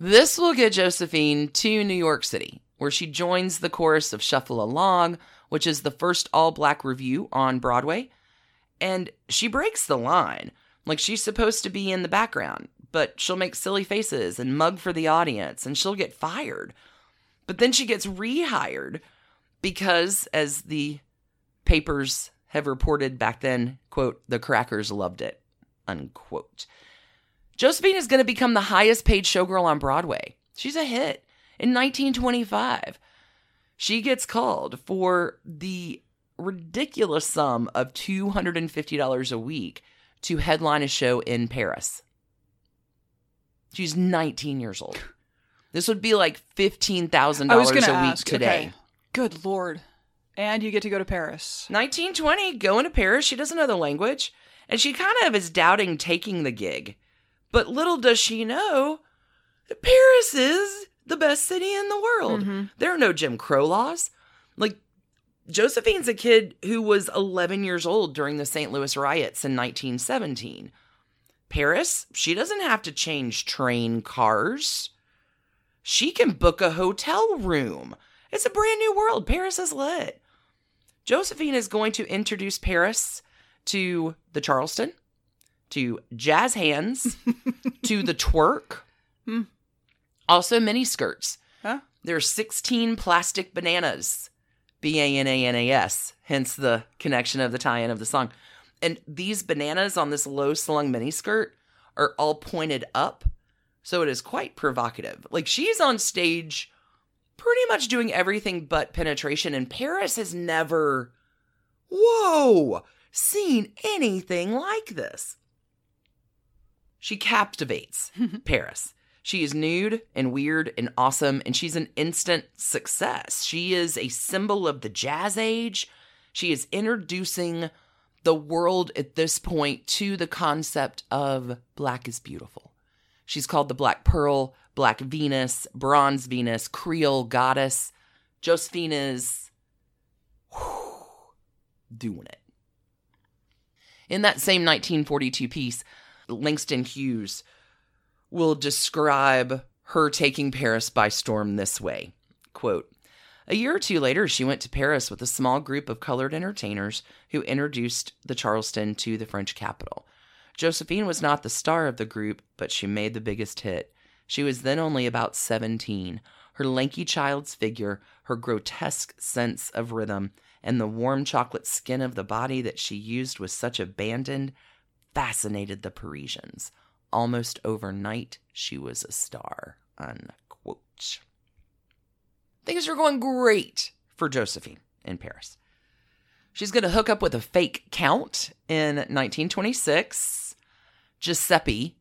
This will get Josephine to New York City, where she joins the chorus of Shuffle Along, which is the first all-black revue on Broadway. And she breaks the line. Like, she's supposed to be in the background, but she'll make silly faces and mug for the audience, and she'll get fired. But then she gets rehired because, as the papers have reported back then, quote, the crackers loved it. Unquote. Josephine is going to become the highest paid showgirl on Broadway. She's a hit. In nineteen twenty-five, she gets called for the ridiculous sum of two hundred fifty dollars a week to headline a show in Paris. She's nineteen years old. This would be like fifteen thousand dollars a week ask, today. Okay. Good Lord. And you get to go to Paris. nineteen twenty, going to Paris. She doesn't know the language. And she kind of is doubting taking the gig. But little does she know that Paris is the best city in the world. Mm-hmm. There are no Jim Crow laws. Like, Josephine's a kid who was eleven years old during the Saint Louis riots in nineteen seventeen. Paris, she doesn't have to change train cars. She can book a hotel room. It's a brand new world. Paris is lit. Josephine is going to introduce Paris to the Charleston, to jazz hands, to the twerk, hmm. also mini skirts. Huh? There are sixteen plastic bananas, B A N A N A S, hence the connection of the tie-in of the song. And these bananas on this low-slung mini skirt are all pointed up, so it is quite provocative. Like, she's on stage pretty much doing everything but penetration, and Paris has never... Whoa! Seen anything like this. She captivates Paris. She is nude and weird and awesome, and she's an instant success. She is a symbol of the jazz age. She is introducing the world at this point to the concept of black is beautiful. She's called the Black Pearl, Black Venus, Bronze Venus, Creole Goddess. Josephine is whew, doing it. In that same nineteen forty-two piece, Langston Hughes will describe her taking Paris by storm this way. Quote, "A year or two later, she went to Paris with a small group of colored entertainers who introduced the Charleston to the French capital. Josephine was not the star of the group, but she made the biggest hit. She was then only about seventeen. Her lanky child's figure, her grotesque sense of rhythm, and the warm chocolate skin of the body that she used with such abandon fascinated the Parisians. Almost overnight, she was a star." Unquote. Things are going great for Josephine in Paris. She's going to hook up with a fake count in nineteen twenty-six, Giuseppe.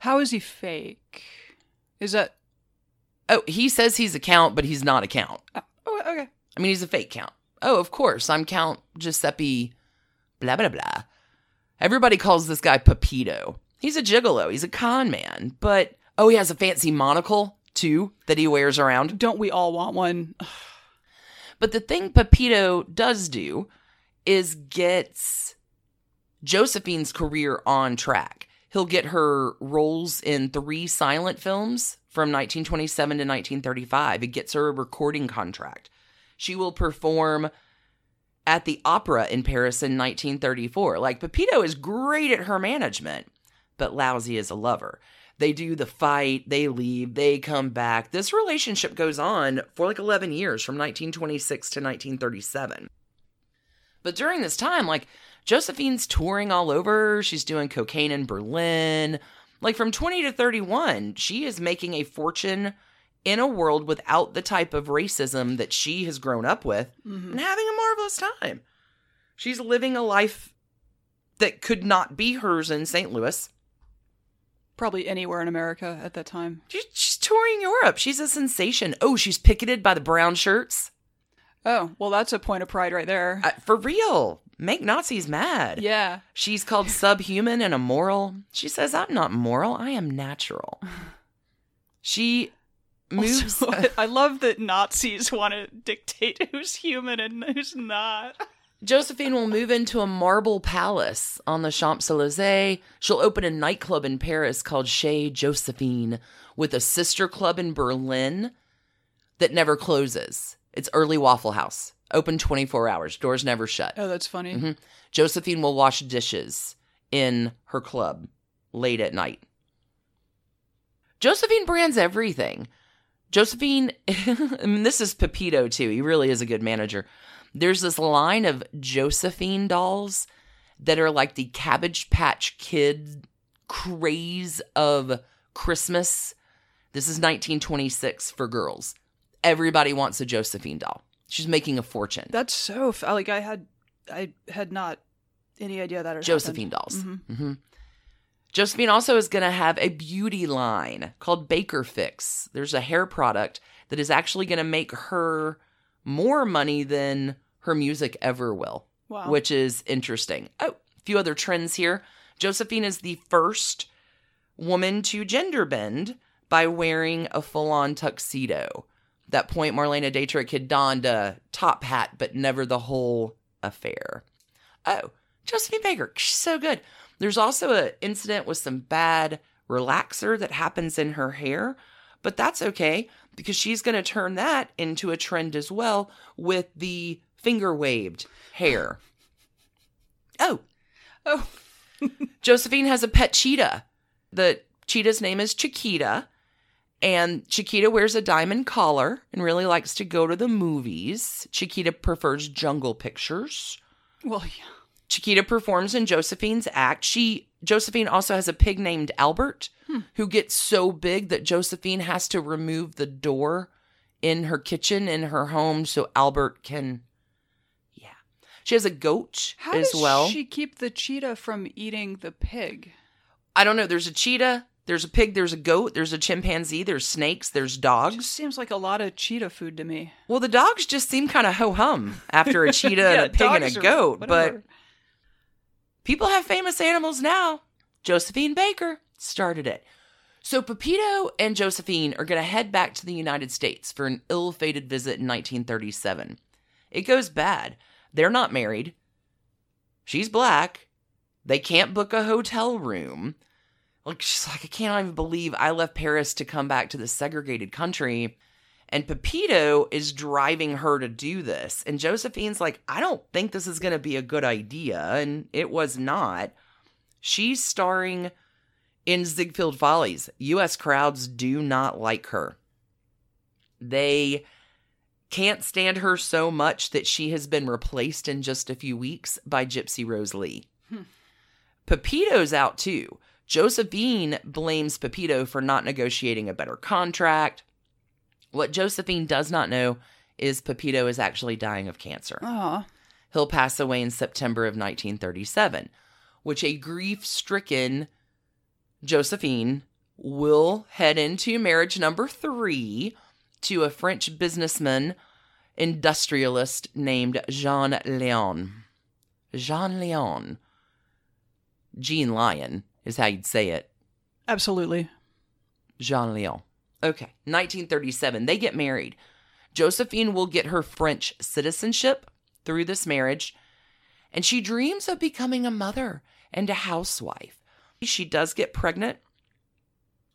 How is he fake? Is that... Oh, he says he's a count, but he's not a count. Oh, okay. I mean, he's a fake count. Oh, of course, I'm Count Giuseppe, blah, blah, blah. Everybody calls this guy Pepito. He's a gigolo. He's a con man. But, oh, he has a fancy monocle, too, that he wears around. Don't we all want one? But the thing Pepito does do is gets Josephine's career on track. He'll get her roles in three silent films from nineteen twenty-seven to nineteen thirty-five. It gets her a recording contract. She will perform at the opera in Paris in nineteen thirty-four. Like, Pepito is great at her management, but lousy as a lover. They do the fight, they leave, they come back. This relationship goes on for like eleven years, from nineteen twenty-six to nineteen thirty-seven. But during this time, like, Josephine's touring all over. She's doing cocaine in Berlin. Like, from twenty to thirty-one, she is making a fortune in a world without the type of racism that she has grown up with, mm-hmm. and having a marvelous time. She's living a life that could not be hers in Saint Louis. Probably anywhere in America at that time. She's, she's touring Europe. She's a sensation. Oh, she's picketed by the brown shirts. Oh, well, that's a point of pride right there. Uh, for real. Make Nazis mad. Yeah. She's called subhuman and immoral. She says, "I'm not moral. I am natural." She moves. Also, I love that Nazis want to dictate who's human and who's not. Josephine will move into a marble palace on the Champs-Elysees. She'll open a nightclub in Paris called Chez Josephine, with a sister club in Berlin that never closes. It's early Waffle House. Open twenty-four hours. Doors never shut. Oh, that's funny. Mm-hmm. Josephine will wash dishes in her club late at night. Josephine brands everything. Josephine, I mean, this is Pepito, too. He really is a good manager. There's this line of Josephine dolls that are like the Cabbage Patch Kid craze of Christmas. This is nineteen twenty-six for girls. Everybody wants a Josephine doll. She's making a fortune. That's so... Like, I had I had not any idea that or Josephine happened. Dolls. Mm-hmm. Mm-hmm. Josephine also is going to have a beauty line called Baker Fix. There's a hair product that is actually going to make her more money than her music ever will. Wow. Which is interesting. Oh, a few other trends here. Josephine is the first woman to gender bend by wearing a full-on tuxedo. That point, Marlena Dietrich had donned a top hat, but never the whole affair. Oh, Josephine Baker. She's so good. There's also an incident with some bad relaxer that happens in her hair, but that's okay because she's going to turn that into a trend as well with the finger-waved hair. Oh. Oh. Josephine has a pet cheetah. The cheetah's name is Chiquita. And Chiquita wears a diamond collar and really likes to go to the movies. Chiquita prefers jungle pictures. Well, yeah. Chiquita performs in Josephine's act. She Josephine also has a pig named Albert, hmm. who gets so big that Josephine has to remove the door in her kitchen in her home so Albert can... Yeah. She has a goat How as well. How does she keep the cheetah from eating the pig? I don't know. There's a cheetah. There's a pig, there's a goat, there's a chimpanzee, there's snakes, there's dogs. It just seems like a lot of cheetah food to me. Well, the dogs just seem kind of ho-hum after a cheetah yeah, and a pig and a goat, but people have famous animals now. Josephine Baker started it. So Pepito and Josephine are going to head back to the United States for an ill-fated visit in nineteen thirty-seven. It goes bad. They're not married. She's black. They can't book a hotel room. Like, she's like, I can't even believe I left Paris to come back to this segregated country. And Pepito is driving her to do this. And Josephine's like, I don't think this is going to be a good idea. And it was not. She's starring in Ziegfeld Follies. U S crowds do not like her. They can't stand her so much that she has been replaced in just a few weeks by Gypsy Rose Lee. Hmm. Pepito's out too. Josephine blames Pepito for not negotiating a better contract. What Josephine does not know is Pepito is actually dying of cancer. Aww. He'll pass away in September of nineteen thirty-seven, which a grief-stricken Josephine will head into marriage number three to a French businessman, industrialist named Jean Lion. Jean Lion. Jean Lion is how you'd say it. Absolutely. Jean Lion. Okay, nineteen thirty-seven. They get married. Josephine will get her French citizenship through this marriage, and she dreams of becoming a mother and a housewife. She does get pregnant.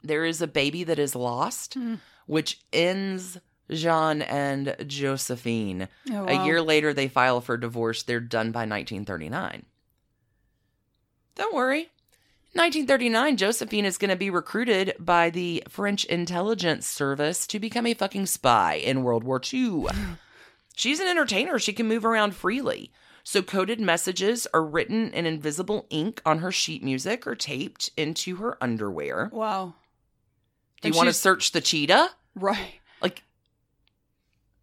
There is a baby that is lost, mm. which ends Jean and Josephine. Oh, wow. A year later, they file for divorce. They're done by nineteen thirty-nine. Don't worry. nineteen thirty-nine, Josephine is going to be recruited by the French intelligence service to become a fucking spy in World War Two. She's an entertainer. She can move around freely. So coded messages are written in invisible ink on her sheet music or taped into her underwear. Wow. Do and you want to search the cheetah? Right. Like,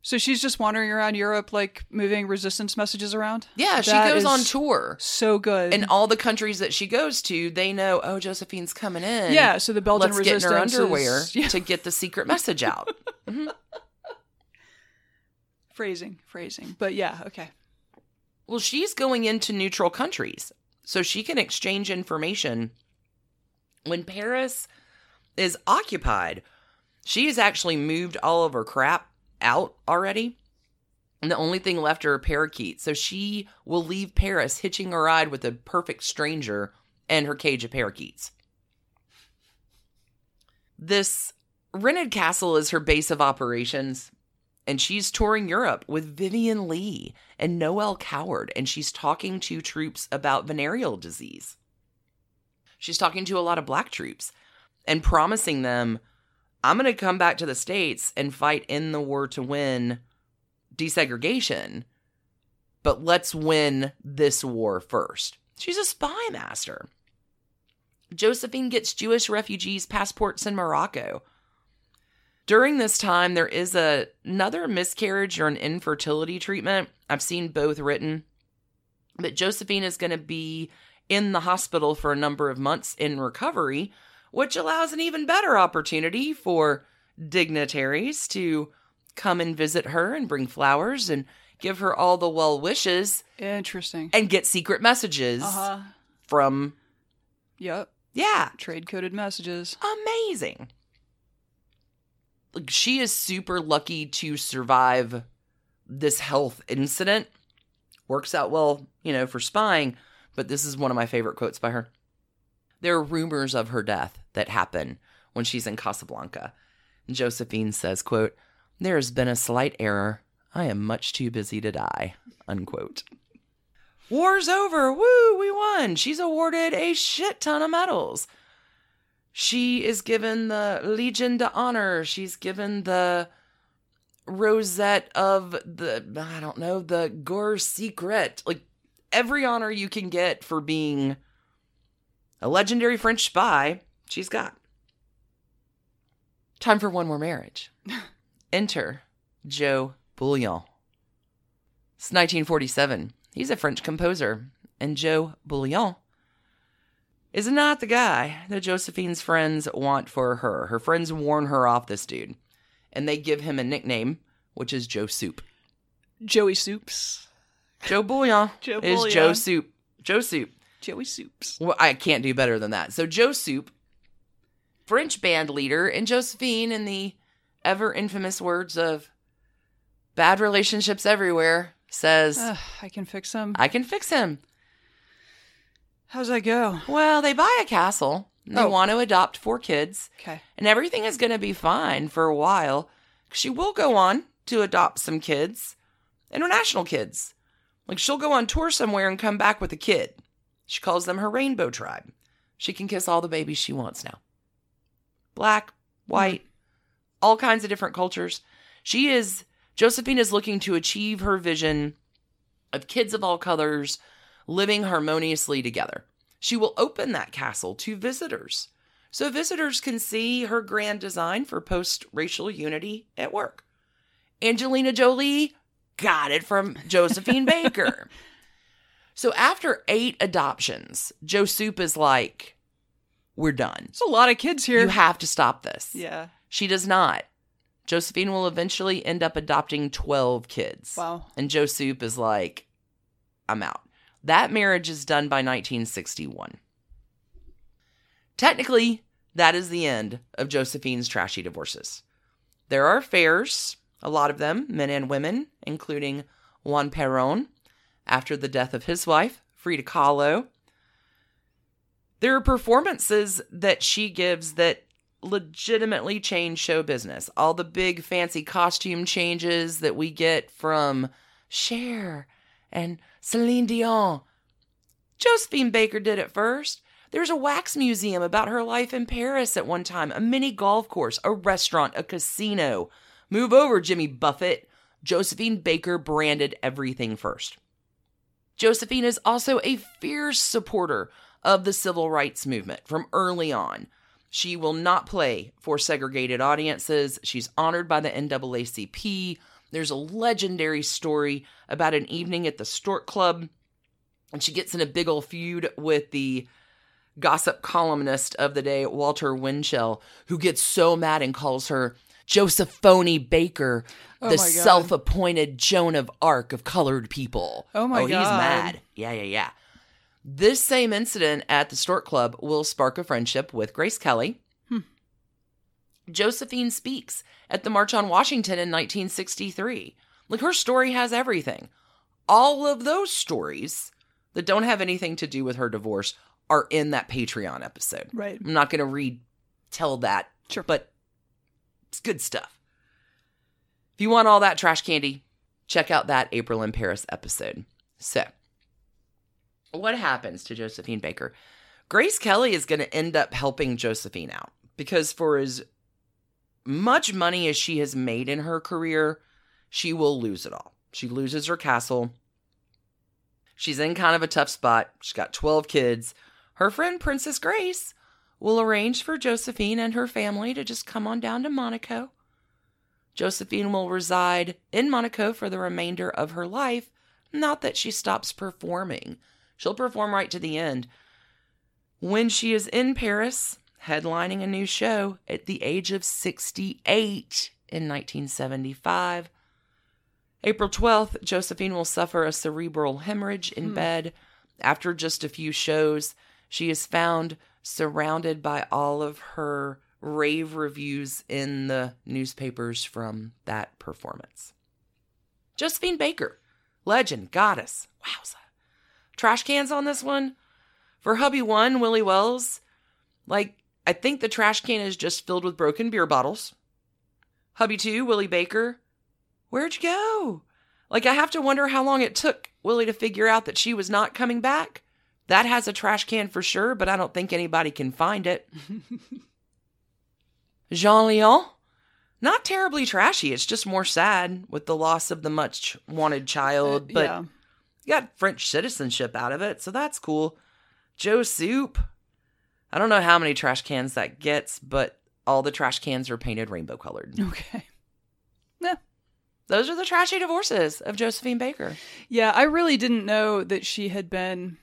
so she's just wandering around Europe, like, moving resistance messages around? Yeah, that she goes on tour. So good. And all the countries that she goes to, they know, oh, Josephine's coming in. Yeah, so the Belgian Let's resistance Let's get in her underwear is, yeah. to get the secret message out. Mm-hmm. Phrasing, phrasing. But yeah, okay. Well, she's going into neutral countries, so she can exchange information. When Paris is occupied, she has actually moved all of her crap out already, and the only thing left are her parakeets. So she will leave Paris hitching a ride with a perfect stranger and her cage of parakeets. This rented castle is her base of operations, and she's touring Europe with Vivian Lee and Noel Coward, and she's talking to troops about venereal disease. She's talking to a lot of black troops and promising them, I'm going to come back to the States and fight in the war to win desegregation, but let's win this war first. She's a spy master. Josephine gets Jewish refugees passports in Morocco. During this time, there is a, another miscarriage or an infertility treatment. I've seen both written. But Josephine is going to be in the hospital for a number of months in recovery, which allows an even better opportunity for dignitaries to come and visit her and bring flowers and give her all the well wishes. Interesting. And get secret messages uh-huh. from... Yep. Yeah. Trade-coded messages. Amazing. Like, she is super lucky to survive this health incident. Works out well, you know, for spying, but this is one of my favorite quotes by her. There are rumors of her death that happen when she's in Casablanca. Josephine says, quote, there has been a slight error. I am much too busy to die, unquote. War's over. Woo, we won. She's awarded a shit ton of medals. She is given the Legion d'Honneur. She's given the rosette of the, I don't know, the Gore Secret. Like, every honor you can get for being a legendary French spy, she's got. Time for one more marriage. Enter Joe Bouillon. It's nineteen forty-seven. He's a French composer. And Joe Bouillon is not the guy that Josephine's friends want for her. Her friends warn her off this dude, and they give him a nickname, which is Joe Soup. Joey Soups. Joe Bouillon Joe is Bouillon. Joe Soup. Joe Soup. Joey Soups. Well, I can't do better than that. So Joe Soup, French band leader, and Josephine, in the ever infamous words of Bad Relationships Everywhere, says, uh, I can fix him. I can fix him. How's that go? Well, they buy a castle. And oh. They want to adopt four kids. Okay. And everything is going to be fine for a while. She will go on to adopt some kids, international kids. Like, she'll go on tour somewhere and come back with a kid. She calls them her rainbow tribe. She can kiss all the babies she wants now. Black, white, mm. all kinds of different cultures. She is, Josephine is looking to achieve her vision of kids of all colors living harmoniously together. She will open that castle to visitors, so visitors can see her grand design for post-racial unity at work. Angelina Jolie got it from Josephine Baker. So after eight adoptions, Joe Soup is like, we're done. There's a lot of kids here. You have to stop this. Yeah. She does not. Josephine will eventually end up adopting twelve kids. Wow. And Joe Soup is like, I'm out. That marriage is done by nineteen sixty-one. Technically, that is the end of Josephine's trashy divorces. There are affairs, a lot of them, men and women, including Juan Perón, after the death of his wife, Frida Kahlo. There are performances that she gives that legitimately change show business. All the big fancy costume changes that we get from Cher and Celine Dion. Josephine Baker did it first. There's a wax museum about her life in Paris at one time, a mini golf course, a restaurant, a casino. Move over, Jimmy Buffett. Josephine Baker branded everything first. Josephine is also a fierce supporter of the civil rights movement from early on. She will not play for segregated audiences. She's honored by the N double A C P. There's a legendary story about an evening at the Stork Club, and she gets in a big old feud with the gossip columnist of the day, Walter Winchell, who gets so mad and calls her Josephine Baker, oh the self-appointed Joan of Arc of colored people. Oh, my oh, God. Oh, he's mad. Yeah, yeah, yeah. This same incident at the Stork Club will spark a friendship with Grace Kelly. Hmm. Josephine speaks at the March on Washington in nineteen sixty-three. Like, her story has everything. All of those stories that don't have anything to do with her divorce are in that Patreon episode. Right. I'm not going to retell that. Sure. But it's good stuff. If you want all that trash candy, check out that April in Paris episode. So, what happens to Josephine Baker? Grace Kelly is going to end up helping Josephine out, because for as much money as she has made in her career, she will lose it all. She loses her castle. She's in kind of a tough spot. She's got twelve kids. Her friend Princess Grace will arrange for Josephine and her family to just come on down to Monaco. Josephine will reside in Monaco for the remainder of her life. Not that she stops performing. She'll perform right to the end. When she is in Paris, headlining a new show at the age of sixty-eight in nineteen seventy-five. April twelfth, Josephine will suffer a cerebral hemorrhage in hmm. bed. After just a few shows, she is found surrounded by all of her rave reviews in the newspapers from that performance. Josephine Baker, legend, goddess, wowza. Trash cans on this one. For hubby one, Willie Wells, like, I think the trash can is just filled with broken beer bottles. Hubby two, Willie Baker, where'd you go? Like, I have to wonder how long it took Willie to figure out that she was not coming back. That has a trash can for sure, but I don't think anybody can find it. Jean Leon, not terribly trashy. It's just more sad with the loss of the much-wanted child, but yeah. Got French citizenship out of it, so that's cool. Joe Soup, I don't know how many trash cans that gets, but all the trash cans are painted rainbow-colored. Okay. Yeah. Those are the trashy divorces of Josephine Baker. Yeah, I really didn't know that she had been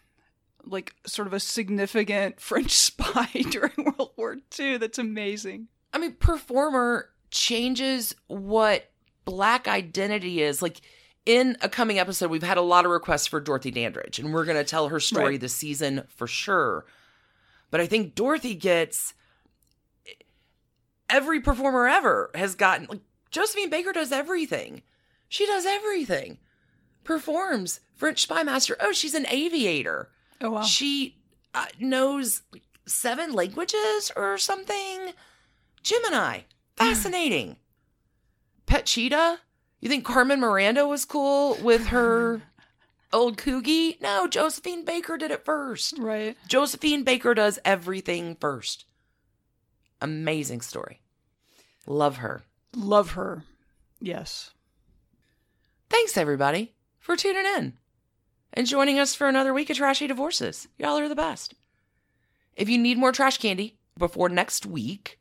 like sort of a significant French spy during World War Two. That's amazing. I mean, performer changes what Black identity is. Like, in a coming episode, we've had a lot of requests for Dorothy Dandridge, and we're going to tell her story right. this season for sure. But I think Dorothy gets... Every performer ever has gotten... like Josephine Baker does everything. She does everything. Performs. French spy master. Oh, she's an aviator. Oh, wow. She uh, knows seven languages or something. Gemini. Fascinating. Pet Cheetah. You think Carmen Miranda was cool with her old Coogie? No, Josephine Baker did it first. Right. Josephine Baker does everything first. Amazing story. Love her. Love her. Yes. Thanks, everybody, for tuning in and joining us for another week of Trashy Divorces. Y'all are the best. If you need more trash candy before next week,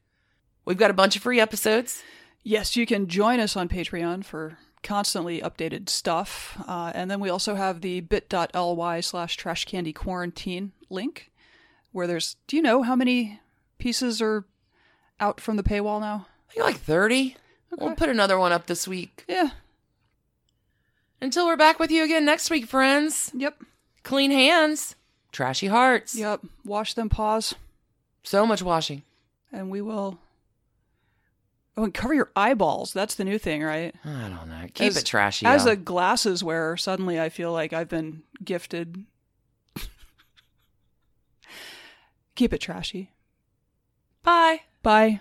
we've got a bunch of free episodes. Yes, you can join us on Patreon for constantly updated stuff. Uh, and then we also have the bit.ly slash trash candy quarantine link where there's, do you know how many pieces are out from the paywall now? I think like thirty. Okay. We'll put another one up this week. Yeah. Until we're back with you again next week, friends. Yep. Clean hands. Trashy hearts. Yep. Wash them paws. So much washing. And we will... Oh, and cover your eyeballs. That's the new thing, right? I don't know. Keep as, it trashy. As y'all. A glasses wearer, suddenly I feel like I've been gifted. Keep it trashy. Bye. Bye.